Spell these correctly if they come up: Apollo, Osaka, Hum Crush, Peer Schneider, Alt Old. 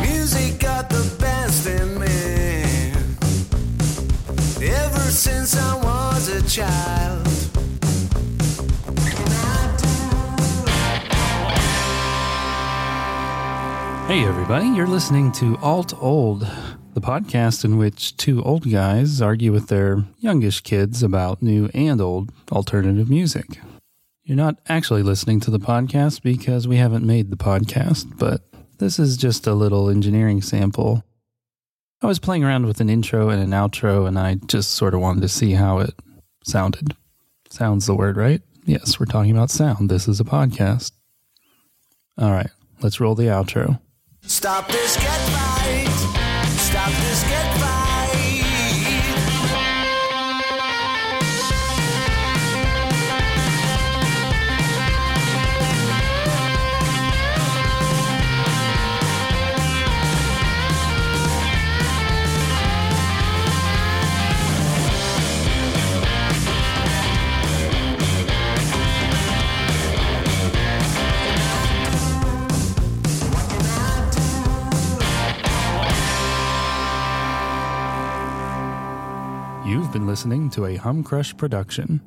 Music got the best in me ever since I was a child. Hey everybody, you're listening to Alt Old, the podcast in which two old guys argue with their youngish kids about new and old alternative music. You're not actually listening to the podcast because we haven't made the podcast, but this is just a little engineering sample. I was playing around with an intro and an outro, and I just sort of wanted to see how it sounded. Sound's the word, right? Yes, we're talking about sound. This is a podcast. All right, let's roll the outro. Stop this get right. Stop this get You've been listening to a Hum Crush production.